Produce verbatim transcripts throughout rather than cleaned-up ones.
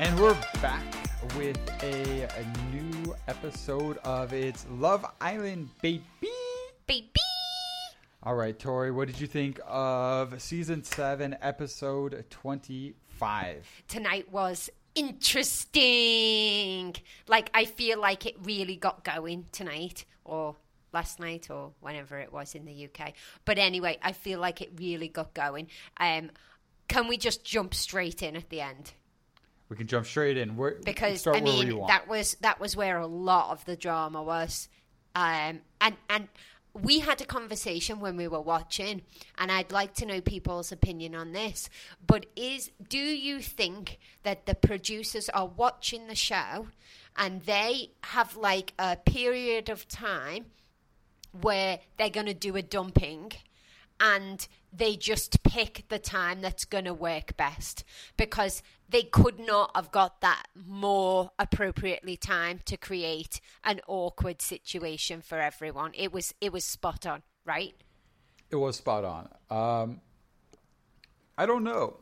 And we're back with a, a new episode of It's Love Island, baby. Baby. All right, Tori, what did you think of season seven, episode twenty-five? Tonight was interesting. Like, I feel like it really got going tonight or last night or whenever it was in the U K. But anyway, I feel like it really got going. Um, can we just jump straight in at the end? We can jump straight in. We're, because, I mean, that was that was where a lot of the drama was. Um, and, and we had a conversation when we were watching, and I'd like to know people's opinion on this. But is do you think that the producers are watching the show and they have, like, a period of time where they're going to do a dumping and they just pick the time that's going to work best? Because they could not have got that more appropriately timed to create an awkward situation for everyone. It was it was spot on, right? It was spot on. Um, I don't know.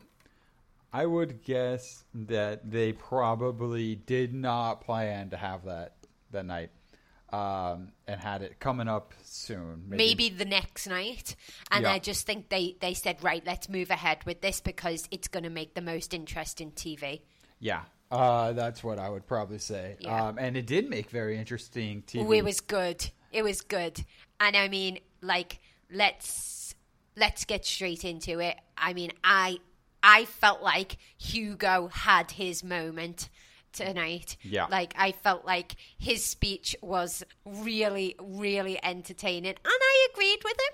I would guess that they probably did not plan to have that that night. Um, and had it coming up soon. Maybe, maybe the next night. And yeah. I just think they, they said, right, let's move ahead with this because it's going to make the most interesting T V. Yeah, uh, that's what I would probably say. Yeah. Um, and it did make very interesting T V. Ooh, it was good. It was good. And I mean, like, let's let's get straight into it. I mean, I I felt like Hugo had his moment tonight. Yeah. Like, I felt like his speech was really, really entertaining. And I agreed with him.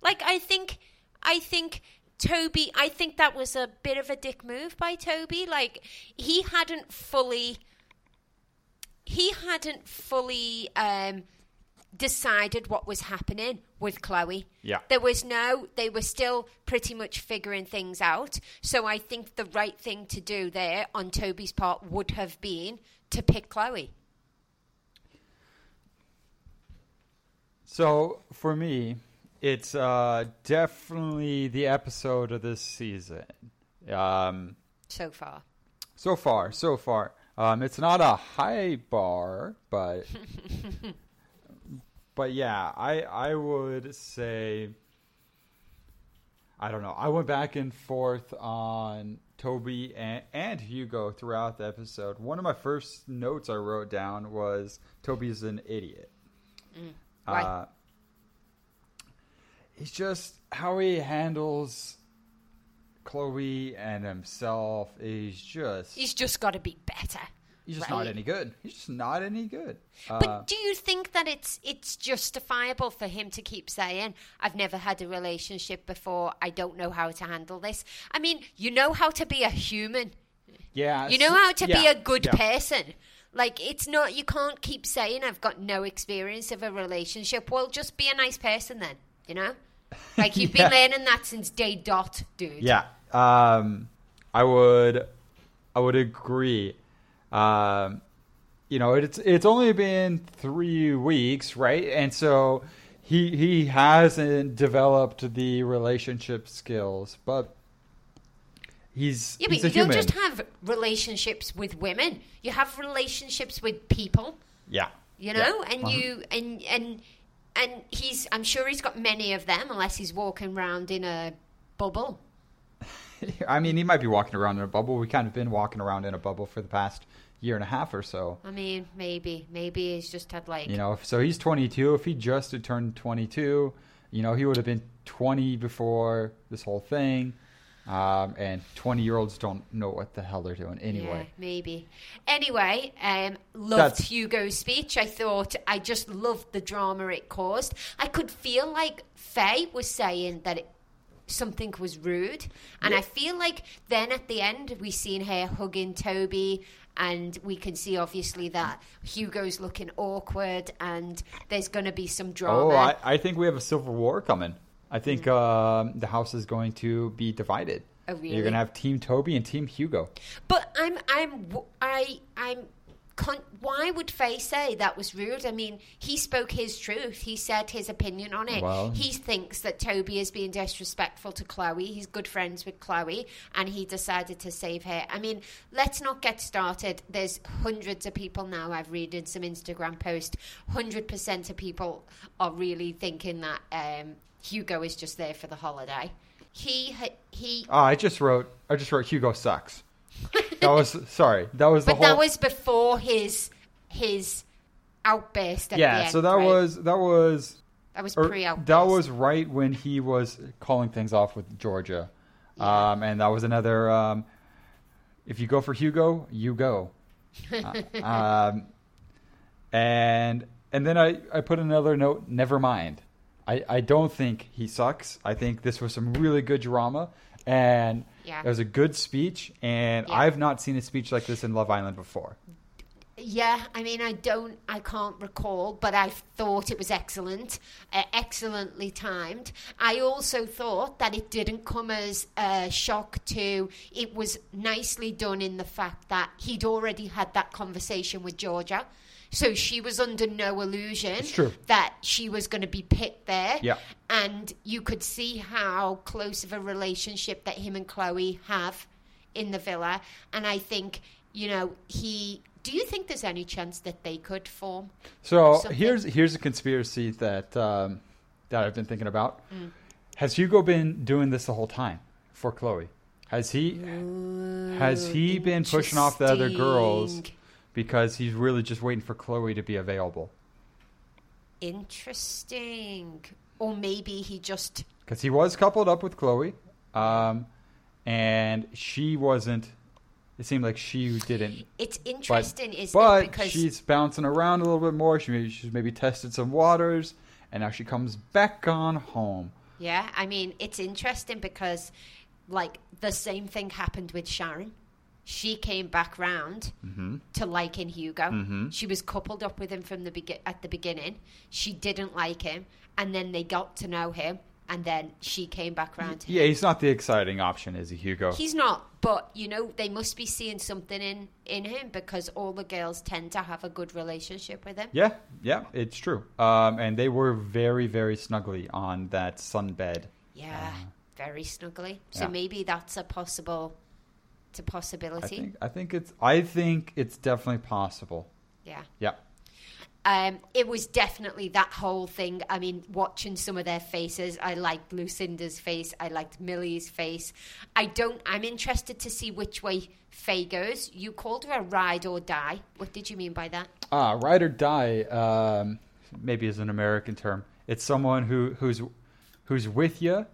Like, I think, I think Toby, I think that was a bit of a dick move by Toby. Like, he hadn't fully, he hadn't fully um, decided what was happening with Chloe. Yeah. There was no, they were still pretty much figuring things out. So I think the right thing to do there on Toby's part would have been to pick Chloe. So for me, it's uh, definitely the episode of this season. Um, so far. So far, so far. Um, it's not a high bar, but... But yeah, I, I would say, I don't know. I went back and forth on Toby and, and Hugo throughout the episode. One of my first notes I wrote down was, Toby's an idiot. Mm, why? Uh, it's just how he handles Chloe and himself is just... He's just got to be better. He's just right. not any good. He's just not any good. But uh, do you think that it's it's justifiable for him to keep saying, I've never had a relationship before, I don't know how to handle this? I mean, you know how to be a human. Yeah. You know how to yeah, be a good yeah. person. Like, it's not, you can't keep saying, I've got no experience of a relationship. Well, just be a nice person then, you know? Like, you've yeah. been learning that since day dot, dude. Yeah. Um, I would, I would agree. Um, you know, it's it's only been three weeks, right? And so he he hasn't developed the relationship skills, but he's yeah. But he's a you human. Don't just have relationships with women; you have relationships with people. Yeah, you know, yeah. and uh-huh. you and and and he's. I'm sure he's got many of them, unless he's walking around in a bubble. I mean, he might be walking around in a bubble. We've kind of been walking around in a bubble for the past year and a half or so. I mean, maybe. Maybe he's just had like... You know, so he's twenty-two. If he just had turned twenty-two, you know, he would have been twenty before this whole thing. Um, and twenty-year-olds don't know what the hell they're doing anyway. Yeah, maybe. Anyway, um, loved That's... Hugo's speech. I thought I just loved the drama it caused. I could feel like Faye was saying that it something was rude, and yeah. I feel like then at the end we seen her hugging Toby, and we can see obviously that Hugo's looking awkward and there's going to be some drama. Oh, I, I think we have a civil war coming. I think mm-hmm. um, the house is going to be divided. Oh, really? You're going to have Team Toby and Team Hugo. But I'm I'm I I'm Can't, why would Faye say that was rude? I mean, he spoke his truth. He said his opinion on it. Well, he thinks that Toby is being disrespectful to Chloe. He's good friends with Chloe, and he decided to save her. I mean, let's not get started. There's hundreds of people now. I've read in some Instagram posts, one hundred percent of people are really thinking that um, Hugo is just there for the holiday. He... he. Oh, I just wrote, I just wrote Hugo sucks. That was sorry. That was the but whole. But that was before his his outburst. At yeah. The end, so that right? was that was that was pre-outburst. That was right when he was calling things off with Georgia, yeah. um, and that was another. Um, if you go for Hugo, you go. uh, um, and and then I, I put another note. Never mind. I, I don't think he sucks. I think this was some really good drama. And yeah. it was a good speech, and yeah. I've not seen a speech like this in Love Island before. Yeah, I mean, I don't, I can't recall, but I thought it was excellent, uh, excellently timed. I also thought that it didn't come as a shock to, it was nicely done in the fact that he'd already had that conversation with Georgia. So she was under no illusion that she was going to be picked there. Yeah. And you could see how close of a relationship that him and Chloe have in the villa. And I think, you know, he... Do you think there's any chance that they could form So something? here's here's a conspiracy that um, that I've been thinking about. Mm. Has Hugo been doing this the whole time for Chloe? Has he, Ooh, has he been pushing off the other girls... Because he's really just waiting for Chloe to be available. Interesting. Or maybe he just... Because he was coupled up with Chloe. Um, and she wasn't... It seemed like she didn't... It's interesting, but, isn't but it? But she's bouncing around a little bit more. She maybe, she's maybe tested some waters. And now she comes back on home. Yeah, I mean, it's interesting because, like, the same thing happened with Sharon. She came back round mm-hmm. to liking Hugo. Mm-hmm. She was coupled up with him from the be- at the beginning. She didn't like him, and then they got to know him, and then she came back round to yeah, him. Yeah, he's not the exciting option, is he, Hugo? He's not, but, you know, they must be seeing something in, in him because all the girls tend to have a good relationship with him. Yeah, yeah, it's true. Um, and they were very, very snuggly on that sunbed. Yeah, uh, very snuggly. So yeah. maybe that's a possible... a possibility. I think, I think it's I think it's definitely possible. Yeah. Yeah. Um, it was definitely that whole thing. I mean, watching some of their faces, I liked Lucinda's face. I liked Millie's face. I don't, I'm interested to see which way Faye goes. You called her a ride or die. What did you mean by that? Ah, ride or die, um, maybe is an American term. It's someone who, who's, who's with you.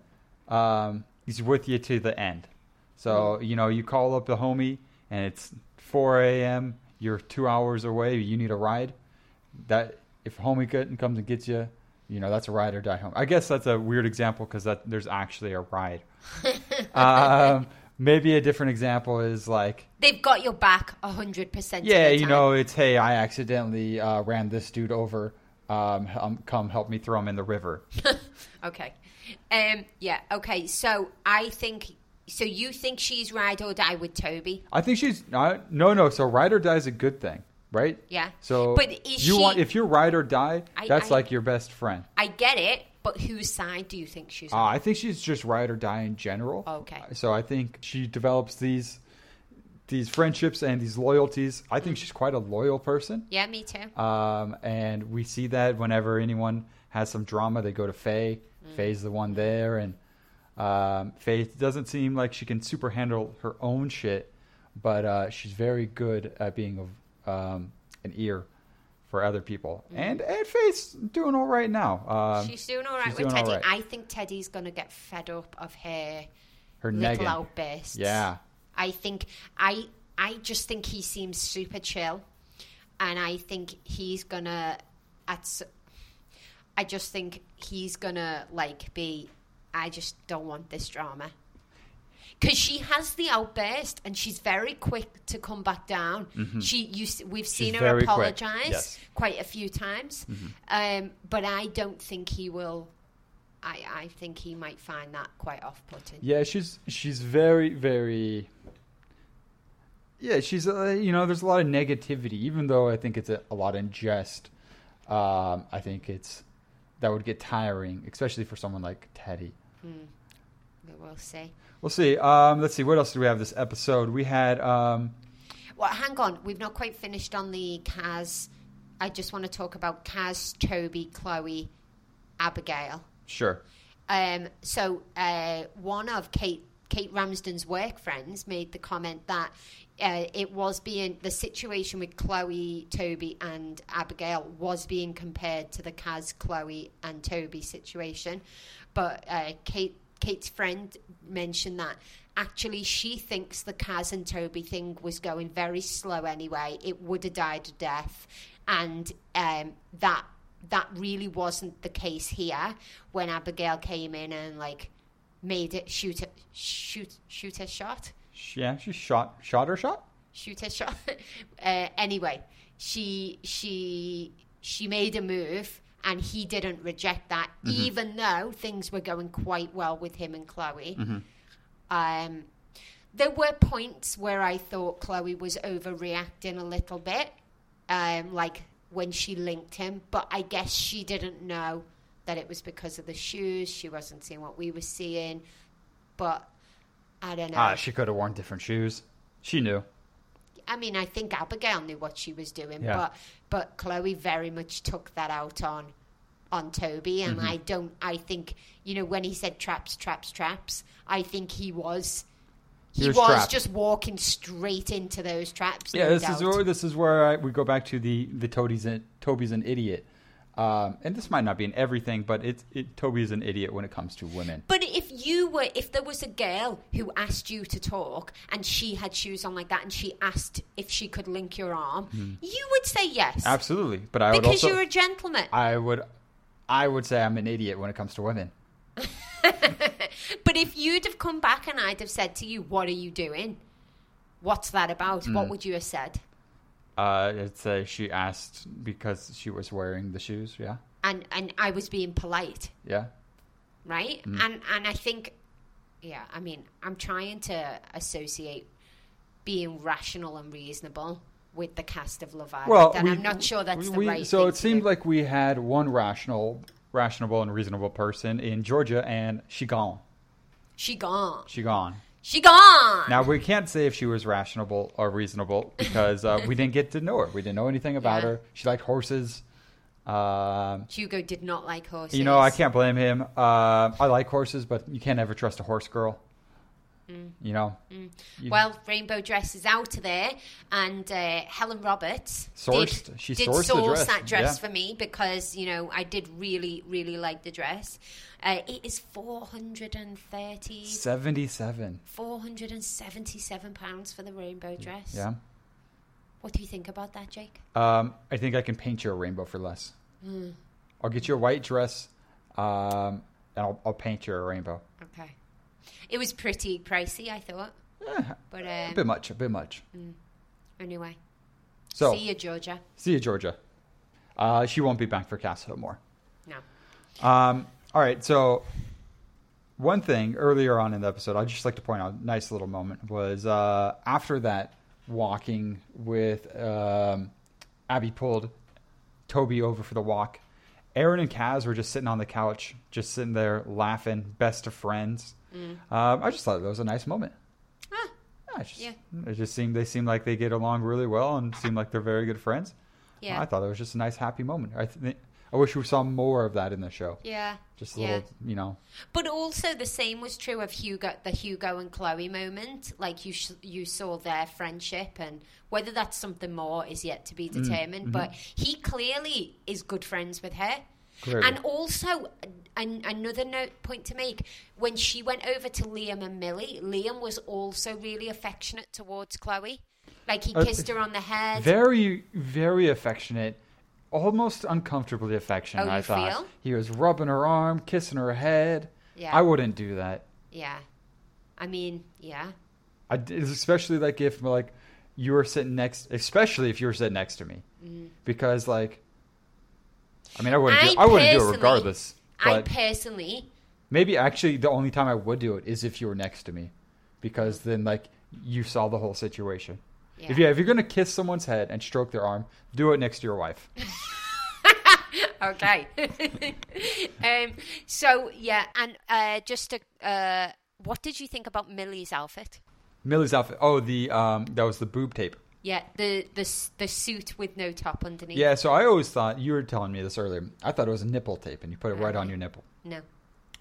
Um, he's with you to the end. So, you know, you call up the homie and it's four a.m., you're two hours away, you need a ride. That if homie comes and gets you, you know, that's a ride or die home. I guess that's a weird example because that there's actually a ride. um, maybe a different example is like... They've got your back one hundred percent. Yeah, you know, it's, hey, I accidentally uh, ran this dude over. Um, come help me throw him in the river. Okay. Um, yeah, okay. So I think... So you think she's ride or die with Toby? I think she's not, no, no. So ride or die is a good thing, right? Yeah. So but is you she, want if you're ride or die, I, that's I, like your best friend. I get it, but whose side do you think she's uh, on? I think she's just ride or die in general. Okay. So I think she develops these these friendships and these loyalties. I think mm. she's quite a loyal person. Yeah, me too. Um, and we see that whenever anyone has some drama, they go to Faye. Mm. Faye's the one there, and. Um, Faith doesn't seem like she can super handle her own shit, but uh, she's very good at being a, um, an ear for other people. Mm. And, and Faith's doing all right now. Um, she's doing all right she's with doing Teddy. All right. I think Teddy's going to get fed up of her, her little outbursts. Yeah. I think, I, I just think he seems super chill. And I think he's going to, I just think he's going to like be... I just don't want this drama. Because she has the outburst and she's very quick to come back down. Mm-hmm. She, you, We've seen she's her apologize yes. quite a few times. Mm-hmm. Um, but I don't think he will. I, I think he might find that quite off-putting. Yeah, she's she's very, very... Yeah, she's, uh, you know, there's a lot of negativity, even though I think it's a, a lot in jest. Um, I think it's, that would get tiring, especially for someone like Teddy. Hmm. We'll see. We'll see. Um, let's see. What else do we have this episode? We had... Um, well, hang on. We've not quite finished on the Kaz. I just want to talk about Kaz, Toby, Chloe, Abigail. Sure. Um, so uh, one of Kate Kate Ramsden's work friends made the comment that uh, it was being the situation with Chloe, Toby, and Abigail was being compared to the Kaz, Chloe, and Toby situation, but uh, Kate Kate's friend mentioned that actually she thinks the Kaz and Toby thing was going very slow anyway. It would have died a death, and um, that. That really wasn't the case here when Abigail came in and like made it shoot a, shoot shoot her shot. Yeah, she shot shot her shot. Shoot her shot. uh, anyway, she she she made a move and he didn't reject that, mm-hmm. even though things were going quite well with him and Chloe. Mm-hmm. Um, there were points where I thought Chloe was overreacting a little bit, um, like. when she linked him, but I guess she didn't know that it was because of the shoes. She wasn't seeing what we were seeing, but I don't know. Ah, she could have worn different shoes. She knew. I mean, I think Abigail knew what she was doing, yeah. but but Chloe very much took that out on on Toby, and mm-hmm. I don't. I think you know when he said traps, traps, traps. I think he was. He, he was, was just walking straight into those traps. Yeah, no this, is where, this is where I, we go back to the, the Toby's, an, Toby's an idiot. Um, and this might not be in everything, but it, it, Toby's an idiot when it comes to women. But if you were, if there was a girl who asked you to talk and she had shoes on like that and she asked if she could link your arm, mm. you would say yes. Absolutely. But I would Because also, you're a gentleman. I would, I would say I'm an idiot when it comes to women. But if you'd have come back and I'd have said to you, what are you doing? What's that about? Mm. What would you have said? Uh, I'd say she asked because she was wearing the shoes, yeah. And and I was being polite. Yeah. Right? Mm. And, and I think, yeah, I mean, I'm trying to associate being rational and reasonable with the cast of Love Island. Well, and we, I'm not sure that's we, the right we, so thing. So it seemed do. like we had one rational... rational and reasonable person in Georgia, and she gone. She gone. She gone. She gone. Now, we can't say if she was rational or reasonable because uh, we didn't get to know her. We didn't know anything about yeah. her. She liked horses. Um, Hugo did not like horses. You know, I can't blame him. Uh, I like horses, but you can't ever trust a horse girl. Mm. You know? Mm. You, well, rainbow dress is out of there, and uh, Helen Roberts sourced, did, she did sourced source the dress. that dress yeah. for me because, you know, I did really, really like the dress. Uh, it is four hundred thirty... seventy-seven. four hundred seventy-seven pounds for the rainbow dress. Yeah. What do you think about that, Jake? Um, I think I can paint you a rainbow for less. Mm. I'll get you a white dress, um, and I'll, I'll paint you a rainbow. Okay. It was pretty pricey, I thought. Yeah, but, um, a bit much, a bit much. Mm. Anyway. So, see you, Georgia. See you, Georgia. Uh, she won't be back for Casa Amor. No. Um, all right, so one thing earlier on in the episode, I'd just like to point out, a nice little moment, was uh, after that walking with um, Abby pulled Toby over for the walk. Aaron and Kaz were just sitting on the couch, just sitting there laughing, best of friends. Mm. Um, I just thought that was a nice moment. Ah, yeah, just, yeah. It just seemed they seem like they get along really well and seem like they're very good friends. Yeah, uh, I thought it was just a nice, happy moment. I th- I wish we saw more of that in the show. Yeah, just a yeah. little, you know. But also, the same was true of Hugo, the Hugo and Chloe moment. Like you, sh- you saw their friendship, and whether that's something more is yet to be determined. Mm-hmm. But he clearly is good friends with her. Clearly. And also, an, another note point to make, when she went over to Liam and Millie, Liam was also really affectionate towards Chloe. Like, he kissed uh, her on the head. Very, very affectionate. Almost uncomfortably affectionate, oh, I thought. Feel? He was rubbing her arm, kissing her head. Yeah. I wouldn't do that. Yeah. I mean, yeah. I, especially, like, if, like, you were sitting next... Especially if you were sitting next to me. Mm. Because, like... I mean, I wouldn't. I, do, I wouldn't do it regardless. I personally, maybe actually the only time I would do it is if you were next to me, because then like you saw the whole situation. Yeah. If, yeah, if you're going to kiss someone's head and stroke their arm, do it next to your wife. Okay. um, so, yeah, and uh, just to, uh, what did you think about Millie's outfit? Millie's outfit? Oh, the um, that was the boob tape. Yeah, the, the the suit with no top underneath. Yeah, so I always thought, you were telling me this earlier, I thought it was a nipple tape and you put it right um, on your nipple. No.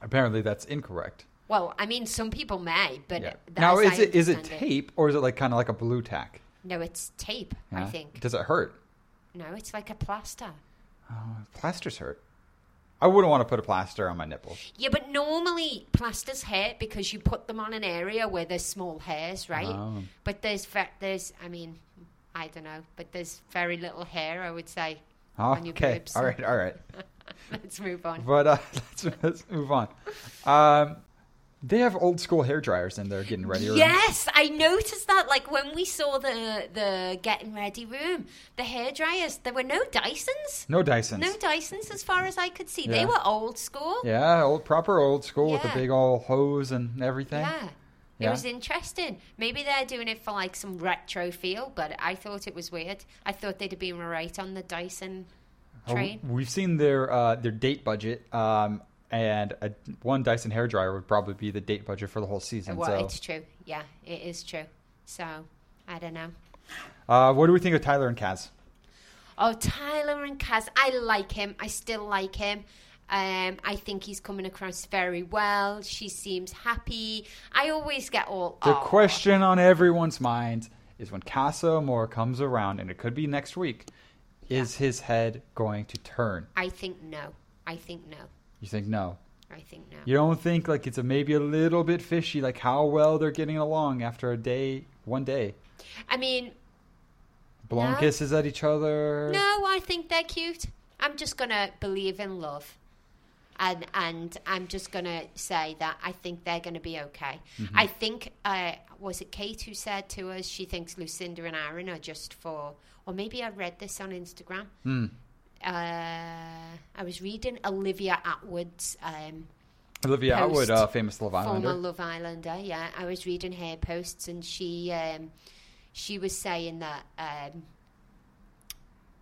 Apparently that's incorrect. Well, I mean, some people may, but... Yeah. Now, is it is it tape, or is it like kind of like a blue tack? No, it's tape, yeah. I think. Does it hurt? No, it's like a plaster. Oh, plasters hurt. I wouldn't want to put a plaster on my nipples. Yeah, but normally plasters hurt because you put them on an area where there's small hairs, right? Oh. But there's, there's, I mean, I don't know, but there's very little hair, I would say, oh, on your okay. boobs. All right, all right. Let's move on. But uh, let's, let's move on. Um, they have old school hair dryers in their getting ready room. Yes, I noticed that. Like when we saw the the getting ready room, the hair dryers, there were no Dysons. No Dysons. No Dysons, as far as I could see. Yeah. They were old school. Yeah, old proper old school yeah. with the big old hose and everything. Yeah. It yeah. was interesting. Maybe they're doing it for like some retro feel, but I thought it was weird. I thought they'd have been right on the Dyson train. Oh, we've seen their uh, their date budget. Um, And a, one Dyson hairdryer would probably be the date budget for the whole season. Well, so. It's true. Yeah, it is true. So, I don't know. Uh, what do we think of Tyler and Kaz? Oh, Tyler and Kaz. I like him. I still like him. Um, I think he's coming across very well. She seems happy. I always get all... The oh. question on everyone's mind is when Casa Amor comes around, and it could be next week, yeah. is his head going to turn? I think no. I think no. You think no? I think no. You don't think like it's a maybe a little bit fishy, like how well they're getting along after a day, one day? I mean... Blown no. kisses at each other? No, I think they're cute. I'm just going to believe in love. And and I'm just going to say that I think they're going to be okay. Mm-hmm. I think, uh, was it Kate who said to us, she thinks Lucinda and Aaron are just for... Or maybe I read this on Instagram. Hmm. Uh, I was reading Olivia Atwood's um, Olivia post, Atwood, uh, famous Love Islander, former Love Islander. Yeah, I was reading her posts, and she um, she was saying that um,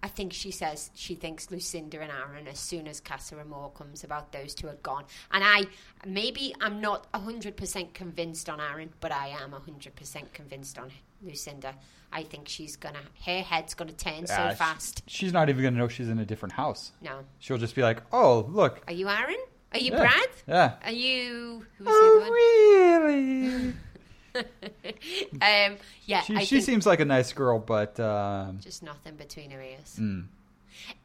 I think she says she thinks Lucinda and Aaron, as soon as Casa Amor comes about, those two are gone. And I maybe I'm not a hundred percent convinced on Aaron, but I am a hundred percent convinced on Lucinda. I think she's gonna, her head's gonna turn yeah, so fast. She, she's not even gonna know she's in a different house. No. She'll just be like, oh, look. Are you Aaron? Are you yeah. Brad? Yeah. Are you, who's oh, the other one? Really? um, yeah. She, I she think, seems like a nice girl, but. Um, just nothing between her ears. Mm.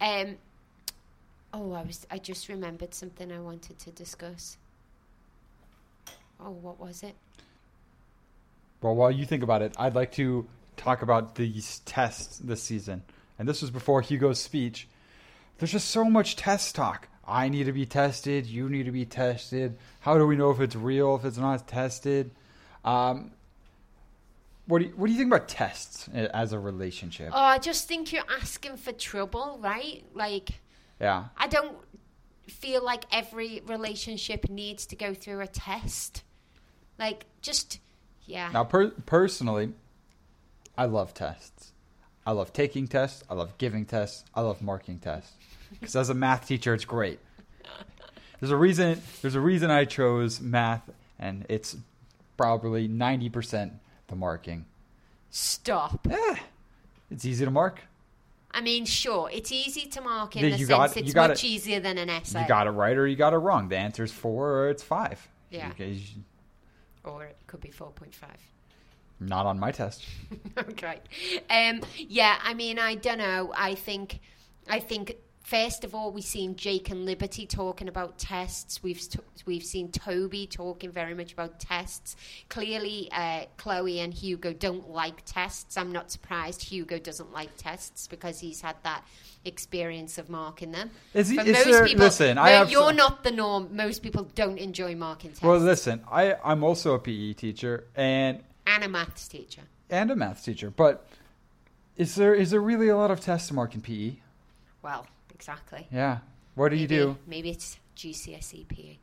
Um. Oh, I was, I just remembered something I wanted to discuss. Oh, what was it? Well, while you think about it, I'd like to talk about these tests this season. And this was before Hugo's speech. There's just so much test talk. I need to be tested. You need to be tested. How do we know if it's real, if it's not tested? Um, what do you, what do you think about tests as a relationship? Oh, I just think you're asking for trouble, right? Like, yeah. I don't feel like every relationship needs to go through a test. Like, just, yeah. Now, per- personally... I love tests. I love taking tests. I love giving tests. I love marking tests. Because as a math teacher, it's great. There's a reason There's a reason I chose math, and it's probably ninety percent the marking. Stop. Yeah. It's easy to mark. I mean, sure. It's easy to mark in yeah, the sense got, it's got much it, easier than an essay. You got it right or you got it wrong. The answer's four or it's five. Yeah. You, you, or it could be four point five. Not on my test. Okay. Um, yeah, I mean, I don't know. I think, I think first of all, we've seen Jake and Liberty talking about tests. We've t- we've seen Toby talking very much about tests. Clearly, uh, Chloe and Hugo don't like tests. I'm not surprised Hugo doesn't like tests because he's had that experience of marking them. Is he, but is most there, people, listen, I have you're some, not the norm. Most people don't enjoy marking tests. Well, listen, I, I'm also a P E teacher, and... And a maths teacher. And a maths teacher. But is there is there really a lot of tests to mark in P E? Well, exactly. Yeah. What do maybe, you do? Maybe it's G C S E P E.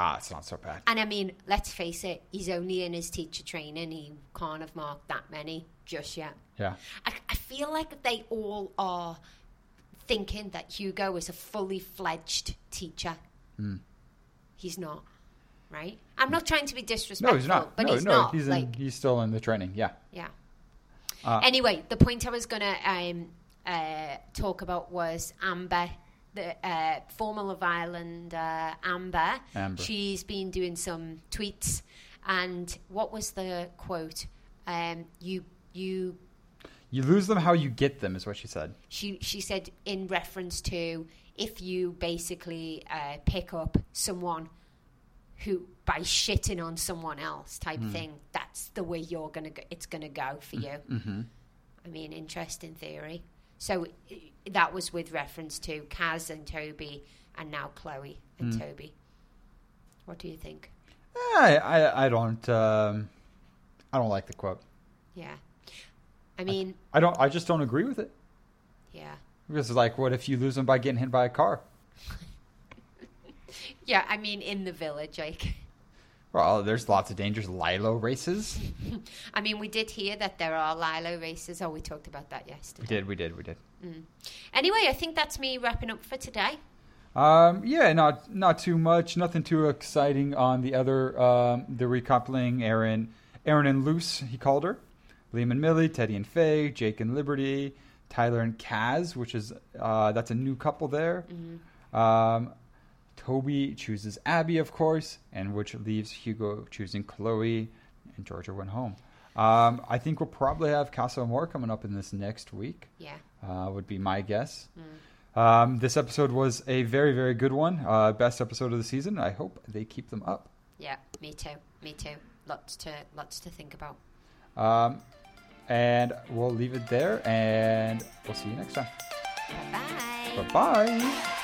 Ah, it's not so bad. And I mean, let's face it, he's only in his teacher training. He can't have marked that many just yet. Yeah. I, I feel like they all are thinking that Hugo is a fully fledged teacher. Mm. He's not, right? I'm not trying to be disrespectful. No, he's not. But no, he's no, not. He's, in, like, he's still in the training, yeah. Yeah. Uh, anyway, the point I was going to um, uh, talk about was Amber, the uh, former Love Island uh, Amber. Amber. She's been doing some tweets. And what was the quote? Um, you you you lose them how you get them is what she said. She she said in reference to if you basically uh, pick up someone who by shitting on someone else type mm. thing, that's the way you're gonna go, it's gonna go for you. Mm-hmm. I mean, interesting theory. So that was with reference to Kaz and Toby, and now Chloe and mm. Toby. What do you think? I I, I don't um, I don't like the quote. Yeah, I mean, I, I don't. I just don't agree with it. Yeah, because like, what if you lose them by getting hit by a car? Yeah, I mean, in the village, like. Well, there's lots of dangerous Lilo races. I mean, we did hear that there are Lilo races. Oh, we talked about that yesterday. We did, we did, we did. Mm. Anyway, I think that's me wrapping up for today. Um, yeah, not not too much. Nothing too exciting on the other, um, the recoupling. Aaron, Aaron and Luce, he called her. Liam and Millie, Teddy and Faye, Jake and Liberty, Tyler and Kaz, which is, uh, that's a new couple there. Mm-hmm. Um Toby chooses Abby, of course, and which leaves Hugo choosing Chloe, and Georgia went home. Um, I think we'll probably have Casa Amor coming up in this next week. Yeah. Uh, would be my guess. Mm. Um, this episode was a very, very good one. Uh, best episode of the season. I hope they keep them up. Yeah, me too. Me too. Lots to, lots to think about. Um, and we'll leave it there, and we'll see you next time. Bye-bye. Bye-bye.